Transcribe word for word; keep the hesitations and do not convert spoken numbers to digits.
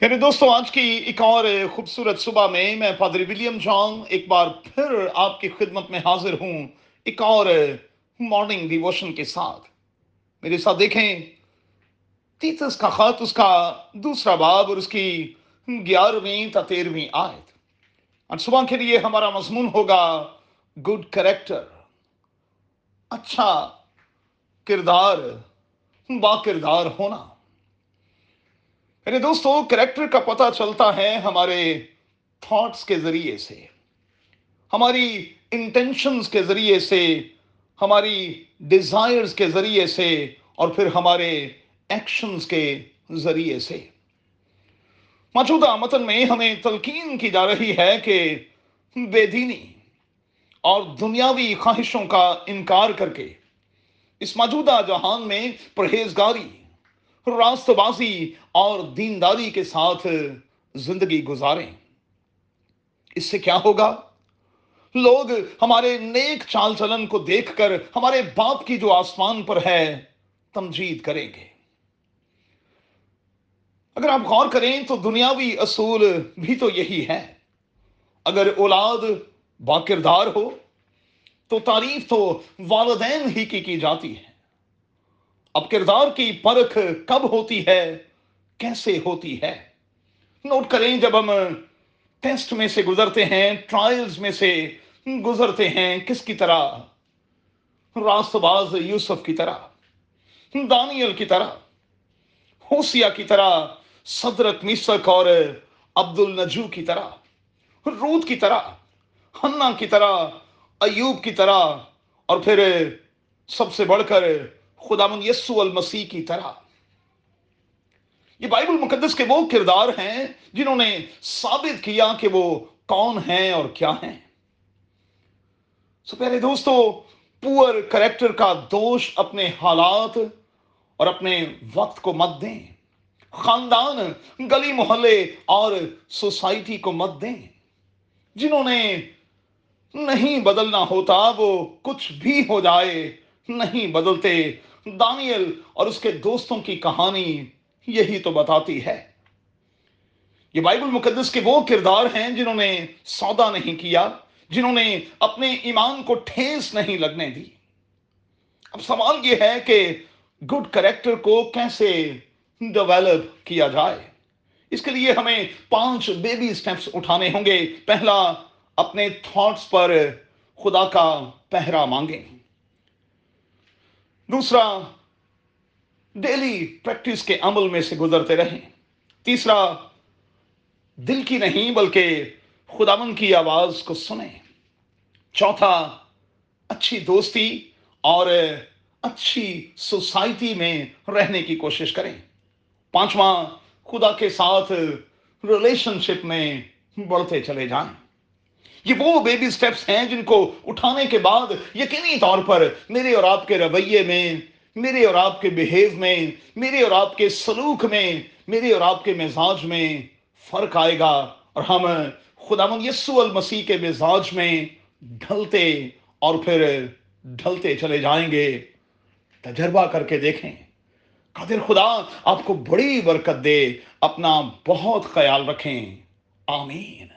میرے دوستوں، آج کی ایک اور خوبصورت صبح میں میں پادری ولیم جانگ ایک بار پھر آپ کی خدمت میں حاضر ہوں ایک اور مارننگ ڈیووشن کے ساتھ۔ میرے ساتھ دیکھیں تیتس کا خط، اس کا دوسرا باب اور اس کی گیارہویں تا تیرہویں آیت۔ آج صبح کے لیے ہمارا مضمون ہوگا گڈ کریکٹر، اچھا کردار، با کردار ہونا۔ میرے دوستو، کریکٹر کا پتہ چلتا ہے ہمارے تھاٹس کے ذریعے سے، ہماری انٹینشنز کے ذریعے سے، ہماری ڈیزائرز کے ذریعے سے، اور پھر ہمارے ایکشنز کے ذریعے سے۔ موجودہ متن میں ہمیں تلقین کی جا رہی ہے کہ بے دینی اور دنیاوی خواہشوں کا انکار کر کے اس موجودہ جہان میں پرہیزگاری، راست بازی اور دینداری کے ساتھ زندگی گزاریں۔ اس سے کیا ہوگا؟ لوگ ہمارے نیک چال چلن کو دیکھ کر ہمارے باپ کی جو آسمان پر ہے تمجید کریں گے۔ اگر آپ غور کریں تو دنیاوی اصول بھی تو یہی ہے، اگر اولاد باکردار ہو تو تعریف تو والدین ہی کی کی جاتی ہے۔ اب کردار کی پرکھ کب ہوتی ہے، کیسے ہوتی ہے؟ نوٹ کریں، جب ہم ٹیسٹ میں سے گزرتے ہیں، ٹرائلز میں سے گزرتے ہیں، کس کی طرح؟ راست باز یوسف کی طرح، دانیل کی طرح، ہوسیا کی طرح، صدرک میسک اور عبد النجو کی طرح، رود کی طرح، حنا کی طرح، ایوب کی طرح، اور پھر سب سے بڑھ کر خداوند یسوع المسیح کی طرح۔ یہ بائبل مقدس کے وہ کردار ہیں جنہوں نے ثابت کیا کہ وہ کون ہیں اور کیا ہیں۔ سو پیارے دوستو، پور کریکٹر کا دوش اپنے حالات اور اپنے وقت کو مت دیں، خاندان، گلی محلے اور سوسائٹی کو مت دیں۔ جنہوں نے نہیں بدلنا ہوتا وہ کچھ بھی ہو جائے نہیں بدلتے۔ دانیل اور اس کے دوستوں کی کہانی یہی تو بتاتی ہے۔ یہ بائبل مقدس کے وہ کردار ہیں جنہوں نے سودا نہیں کیا، جنہوں نے اپنے ایمان کو ٹھیس نہیں لگنے دی۔ اب سوال یہ ہے کہ گڈ کریکٹر کو کیسے ڈیولپ کیا جائے؟ اس کے لیے ہمیں پانچ بیبی سٹیپس اٹھانے ہوں گے۔ پہلا، اپنے تھاٹس پر خدا کا پہرا مانگیں۔ دوسرا، ڈیلی پریکٹس کے عمل میں سے گزرتے رہیں۔ تیسرا، دل کی نہیں بلکہ خداوند کی آواز کو سنیں۔ چوتھا، اچھی دوستی اور اچھی سوسائٹی میں رہنے کی کوشش کریں۔ پانچواں، خدا کے ساتھ ریلیشن شپ میں بڑھتے چلے جائیں۔ یہ وہ بیبی سٹیپس ہیں جن کو اٹھانے کے بعد یقینی طور پر میرے اور آپ کے رویے میں، میرے اور آپ کے بہیو میں، میرے اور آپ کے سلوک میں، میرے اور آپ کے مزاج میں فرق آئے گا، اور ہم خداوند یسوع المسیح کے مزاج میں ڈھلتے اور پھر ڈھلتے چلے جائیں گے۔ تجربہ کر کے دیکھیں۔ قادر خدا آپ کو بڑی برکت دے۔ اپنا بہت خیال رکھیں۔ آمین۔